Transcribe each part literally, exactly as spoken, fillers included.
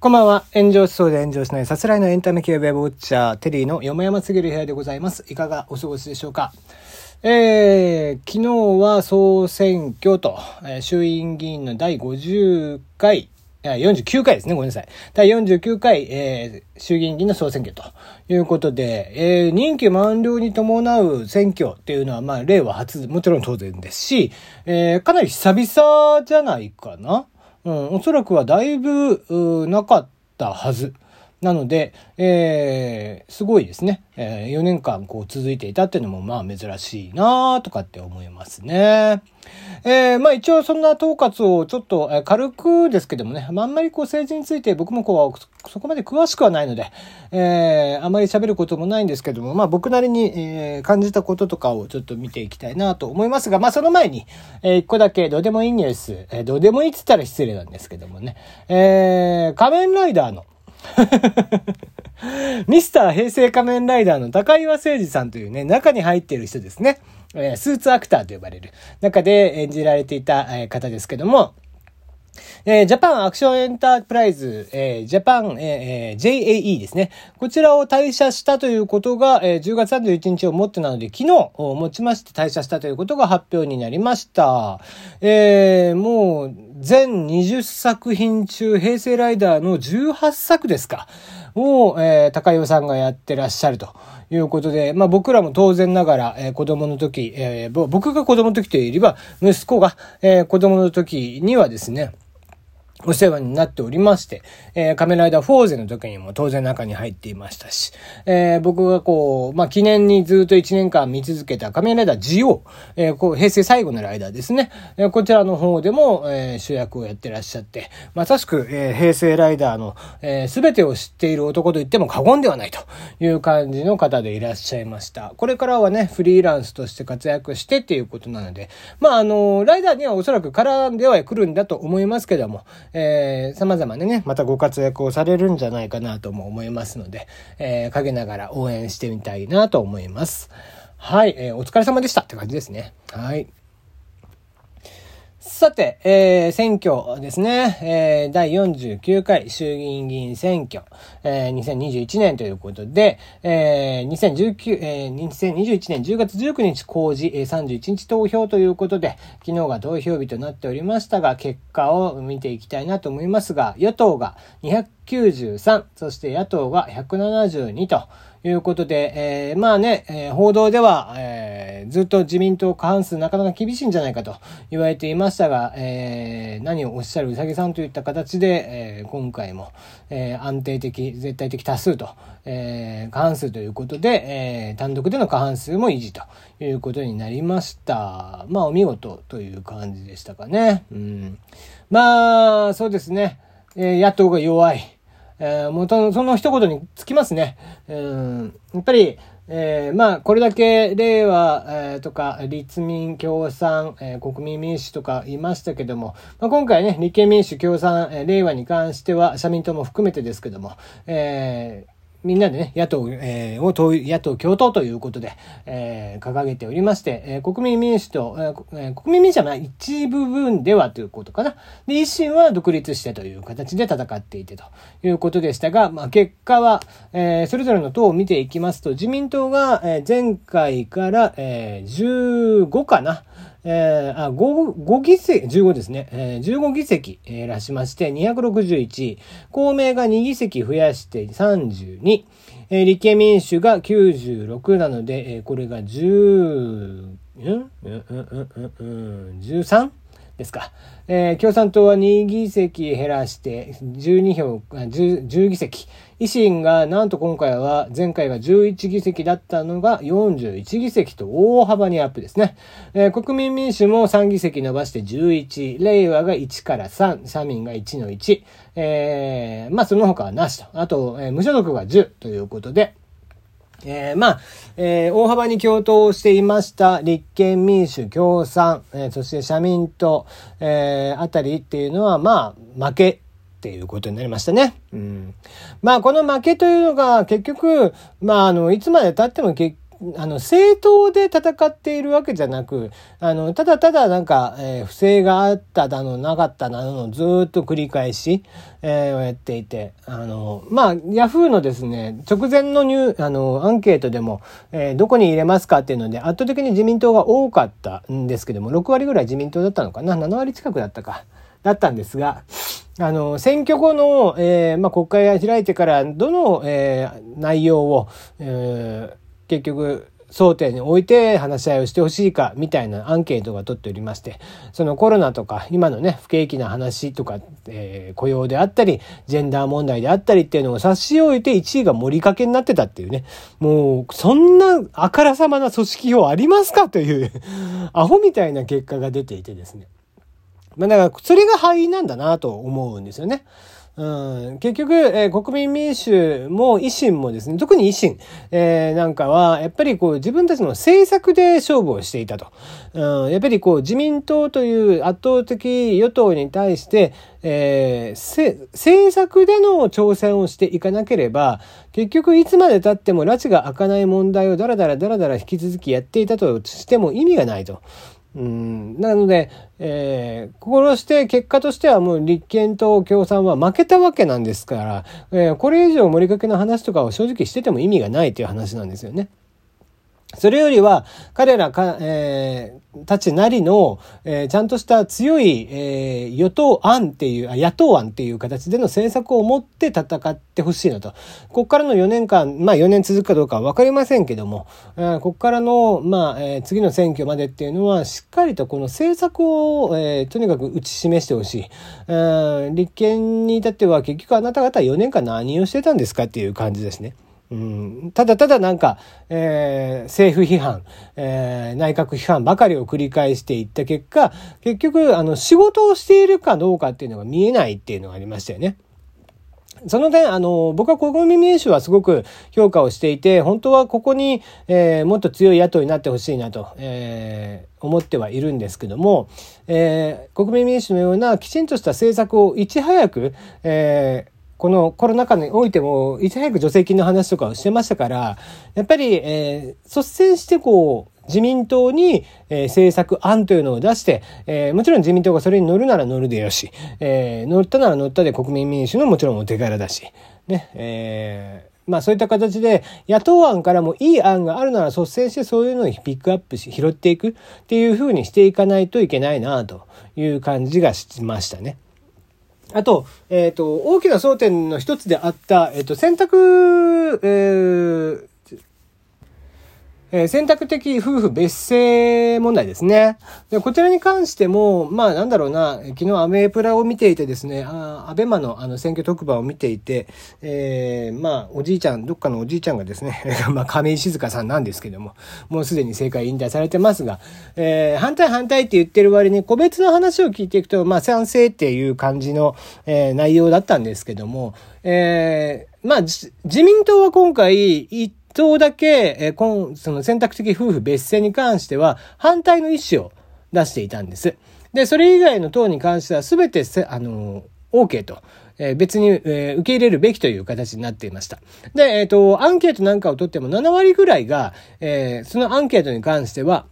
こんばんは。炎上しそうで炎上しないさすらいのエンタメ系ウェブウォッチャーテリーのよもやますぎる部屋でございます。いかがお過ごしでしょうか。えー、昨日は総選挙と、えー、衆院議員のだいごじゅっかいよんじゅうきゅうかいですね。ごめんなさい。だいよんじゅうきゅうかい、えー、衆議院議員の総選挙ということで、えー、任期満了に伴う選挙っていうのは、まあ、令和初、もちろん当然ですし、えー、かなり久々じゃないかな。うん、おそらくはだいぶ、なかったはず。なので、えー、すごいですね。えー、よねんかんこう続いていたっていうのもまあ珍しいなとかって思いますね。えー、まあ一応そんな統括をちょっと、えー、軽くですけどもね、まあ、あんまりこう政治について僕もこうそこまで詳しくはないので、えー、あまり喋ることもないんですけども、まあ僕なりに、えー、感じたこととかをちょっと見ていきたいなと思いますが、まあその前に、えー、一個だけどうでもいいニュース、えー、どうでもいいって言ったら失礼なんですけどもね、えー、仮面ライダーのミスター平成仮面ライダーの高岩誠二さんというね、中に入っている人ですね、えー、スーツアクターと呼ばれる中で演じられていた、えー、方ですけども、えー、ジャパンアクションエンタープライズ、えー、ジャパン、えー、ジェイエーイー ですね。こちらを退社したということが、えー、じゅうがつさんじゅういちにちをもってなので、昨日をもちまして退社したということが発表になりました。えー、もう全にじゅっさくひん中、平成ライダーのじゅうはっさくですか。を、えー、高岩さんがやってらっしゃるということで、まあ僕らも当然ながら、えー、子供の時、えー、僕が子供の時というよりは、息子が、えー、子供の時にはですね、お世話になっておりまして、えー、仮面ライダーフォーゼの時にも当然中に入っていましたし、えー、僕がこう、まあ、記念にずっといちねんかん見続けた仮面ライダージオ、えー、こう、平成最後のライダーですね。えー、こちらの方でも、えー、主役をやってらっしゃって、まさしく、えー、平成ライダーの、えー、全てを知っている男と言っても過言ではないという感じの方でいらっしゃいました。これからはね、フリーランスとして活躍してっていうことなので、まあ、あのー、ライダーにはおそらく絡んでは来るんだと思いますけども、えー、様々なね、またご活躍をされるんじゃないかなとも思いますので、えー、陰ながら応援してみたいなと思います。はい、えー、お疲れ様でしたって感じですね。はい。さて、えー、選挙ですね。えー、だいよんじゅうきゅうかい衆議院議員選挙、えー、にせんにじゅういちねんということで、えー、2019、えー、にせんにじゅういちねんじゅうがつじゅうくにち公示、えー、さんじゅういちにち投票ということで、昨日が投票日となっておりましたが、結果を見ていきたいなと思いますが、与党がにひゃくきゅうじゅうさん、そして野党がひゃくななじゅうにと、いうことで、えー、まあね、えー、報道では、えー、ずっと自民党過半数なかなか厳しいんじゃないかと言われていましたが、えー、何をおっしゃるうさぎさんといった形で、えー、今回も、えー、安定的絶対的多数と、えー、過半数ということで、えー、単独での過半数も維持ということになりました。まあお見事という感じでしたかね。うん、まあそうですね、えー、野党が弱い。えー、もうその一言につきますね。うん、やっぱり、えー、まあこれだけ令和、えー、とか立民共産、えー、国民民主とかいましたけども、まあ、今回ね立憲民主共産、えー、令和に関しては社民党も含めてですけども、えーみんなでね、野党、えー、を党、野党共闘ということで、えー、掲げておりまして、えー、国民民主と、えー、国民民主はまあ一部分ではということかな。で、維新は独立してという形で戦っていてということでしたが、まあ結果は、えー、それぞれの党を見ていきますと、自民党が前回から、えー、じゅうごかな。えー、あ 5, 5議席、じゅうごですね。えー、じゅうごぎせき、えー、らしましてにひゃくろくじゅういち、公明がにぎせき増やしてさんじゅうに、えー、立憲民主がきゅうじゅうろくなので、えー、これがじゅう、んんんんんんじゅうさんですか。えー、共産党はにぎせき減らしてじゅうにひょう、じゅうぎせき。維新がなんと今回は前回がじゅういちぎせきだったのがよんじゅういちぎせきと大幅にアップですね。えー、国民民主もさんぎせき伸ばしてじゅういち、令和がいちからさん、社民がいちのいち、えー、まあその他はなしと。あと、えー、無所属がじゅうということで、えー、まあ、えー、大幅に共闘していました立憲民主共産、えー、そして社民党、えー、あたりっていうのはまあ負けっていうことになりましたね。うん、まあこの負けというのが結局まああのいつまで経っても結あの正当で戦っているわけじゃなく、あのただただなんか、えー、不正があっただのなかっただのずーっと繰り返し、えー、やっていて、あのまあヤフーのですね直前のニューあのアンケートでも、えー、どこに入れますかっていうので圧倒的に自民党が多かったんですけども、ろくわりぐらい自民党だったのかな、ななわり近くだったかだったんですが。あの選挙後の、えーまあ、国会が開いてからどの、えー、内容を、えー、結局争点に置いて話し合いをしてほしいかみたいなアンケートが取っておりまして、そのコロナとか今のね不景気な話とか、えー、雇用であったりジェンダー問題であったりっていうのを差し置いていちいが盛りかけになってたっていうね、もうそんなあからさまな組織票ありますかというアホみたいな結果が出ていてですね、まあ、だからそれが敗因なんだなと思うんですよね。うん、結局、えー、国民民主も維新もですね、特に維新、えー、なんかはやっぱりこう自分たちの政策で勝負をしていたと、うん、やっぱりこう自民党という圧倒的与党に対して、えー、政策での挑戦をしていかなければ結局いつまで経っても拉致が開かない問題をだらだらだらだら引き続きやっていたとしても意味がないと。うん、なので、えー、心して結果としてはもう立憲と共産は負けたわけなんですから、えー、これ以上盛りかけの話とかを正直してても意味がないという話なんですよね。それよりは彼らか、えー、たちなりの、えー、ちゃんとした強い、えー、与党案っていうあ野党案っていう形での政策を持って戦ってほしいなと。こっからのよねんかん、まあよねん続くかどうかは分かりませんけども、えー、こっからのまあ、えー、次の選挙までっていうのはしっかりとこの政策を、えー、とにかく打ち示してほしい、えー。立憲に至っては結局あなた方よねんかん何をしてたんですかっていう感じですね。うん、ただただなんか、えー、政府批判、えー、内閣批判ばかりを繰り返していった結果、結局あの仕事をしているかどうかっていうのが見えないっていうのがありましたよね。その点、あの、僕は国民民主はすごく評価をしていて、本当はここに、えー、もっと強い野党になってほしいなと、えー、思ってはいるんですけども、えー、国民民主のようなきちんとした政策をいち早く、えーこのコロナ禍においてもいち早く助成金の話とかをしてましたから、やっぱり、えー、率先してこう自民党に、えー、政策案というのを出して、えー、もちろん自民党がそれに乗るなら乗るでよし、えー、乗ったなら乗ったで国民民主のもちろんお手柄だしね、えーまあそういった形で野党案からもいい案があるなら率先してそういうのにピックアップし拾っていくっていう風にしていかないといけないなという感じがしましたね。あと、えっと、大きな争点の一つであった、えっと、選択、えーえー、選択的夫婦別姓問題ですね。で、こちらに関しても、まあなんだろうな、昨日アメプラを見ていてですね、あアベマのあの選挙特番を見ていて、えー、まあおじいちゃん、どっかのおじいちゃんがですね、まあ亀井静香さんなんですけども、もうすでに政界引退されてますが、えー、反対反対って言ってる割に個別の話を聞いていくと、まあ賛成っていう感じの、えー、内容だったんですけども、えー、まあ自民党は今回、党だけ、えー、その選択的夫婦別姓に関しては反対の意思を出していたんです。で、それ以外の党に関しては全てせ、あのー、OK と、えー、別に、えー、受け入れるべきという形になっていました。で、えっと、アンケートなんかを取ってもななわりぐらいが、えー、そのアンケートに関しては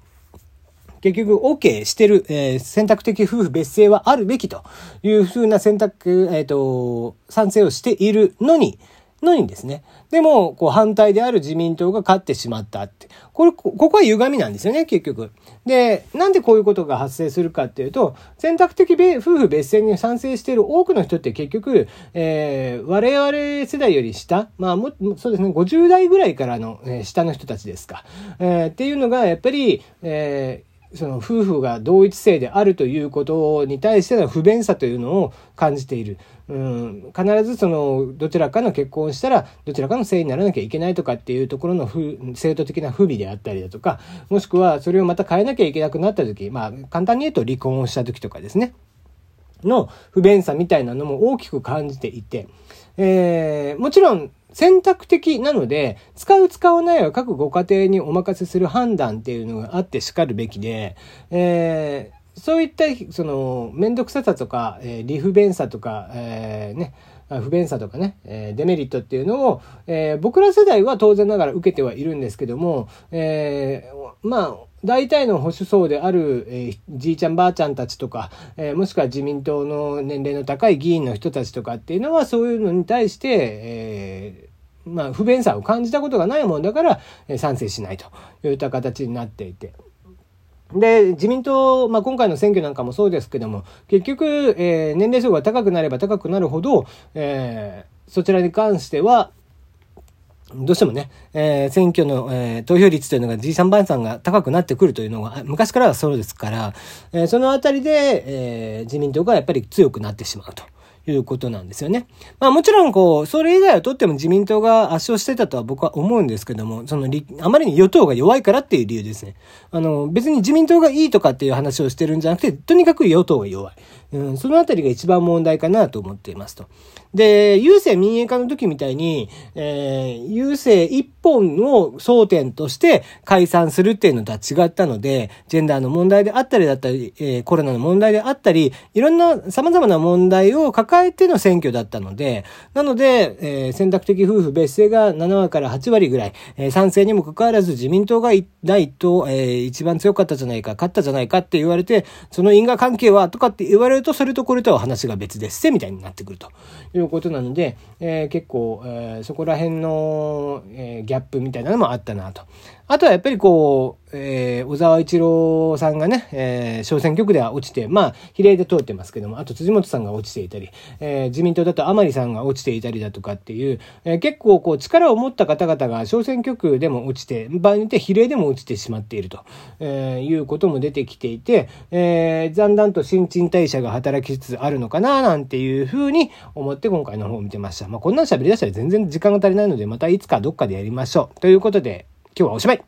結局 OK してる、えー、選択的夫婦別姓はあるべきというふうな選択、えっと、賛成をしているのに、のにですね。でも、こう反対である自民党が勝ってしまったって。これ、ここは歪みなんですよね、結局。で、なんでこういうことが発生するかっていうと、選択的夫婦別姓に賛成している多くの人って結局、えー、我々世代より下、まあも、そうですね、ごじゅうだいぐらいからの、えー、下の人たちですか。えー、っていうのが、やっぱり、えーその夫婦が同一性であるということに対しての不便さというのを感じている。うん、必ずそのどちらかの結婚したらどちらかの姓にならなきゃいけないとかっていうところの制度的な不備であったりだとか、もしくはそれをまた変えなきゃいけなくなった時、まあ簡単に言うと離婚をした時とかですね、の不便さみたいなのも大きく感じていて、えー、もちろん選択的なので使う使わないは各ご家庭にお任せする判断っていうのがあってしかるべきで、えー、そういったその面倒くささとか、えー、理不便さとか、えー、ね、不便さとかね、えー、デメリットっていうのを、えー、僕ら世代は当然ながら受けてはいるんですけども、えー、まあ大体の保守層である、えー、じいちゃんばあちゃんたちとか、えー、もしくは自民党の年齢の高い議員の人たちとかっていうのはそういうのに対して、えー、まあ不便さを感じたことがないもんだから、えー、賛成しないといった形になっていて。で、自民党、まあ、今回の選挙なんかもそうですけども、結局、えー、年齢層が高くなれば高くなるほど、えー、そちらに関しては、どうしてもね、えー、選挙の、えー、投票率というのがじいさんばあさんが高くなってくるというのが、昔からはそうですから、えー、そのあたりで、えー、自民党がやっぱり強くなってしまうと。いうことなんですよね。まあもちろんこうそれ以外をとっても自民党が圧勝してたとは僕は思うんですけども、そのあまりに与党が弱いからっていう理由ですね。あの別に自民党がいいとかっていう話をしてるんじゃなくて、とにかく与党が弱い。うん、そのあたりが一番問題かなと思っていますと。で、郵政民営化の時みたいに、えー、郵政一本を争点として解散するっていうのとは違ったので、ジェンダーの問題であったりだったり、えー、コロナの問題であったり、いろんな様々な問題を抱えての選挙だったので、なので、えー、選択的夫婦別姓がななわりからはちわりぐらい、えー、賛成にもかかわらず自民党がないと、えー、一番強かったじゃないか、勝ったじゃないかって言われて、その因果関係はとかって言われると、それとこれとは話が別ですせみたいになってくるということなので、えー、結構、えー、そこら辺の、えー、ギャップみたいなのもあったなと。あとはやっぱりこう、えー、小沢一郎さんがね、えー、小選挙区では落ちて、まあ比例で通ってますけども、あと辻元さんが落ちていたり、えー、自民党だと甘利さんが落ちていたりだとかっていう、えー、結構こう力を持った方々が小選挙区でも落ちて、場合によって比例でも落ちてしまっていると、えー、いうことも出てきていて、えー、だんだんと新陳代謝が働きつつあるのかななんていうふうに思って今回の方を見てました。まあこんなの喋り出したら全然時間が足りないので、またいつかどっかでやりましょうということで、今日はおしまい。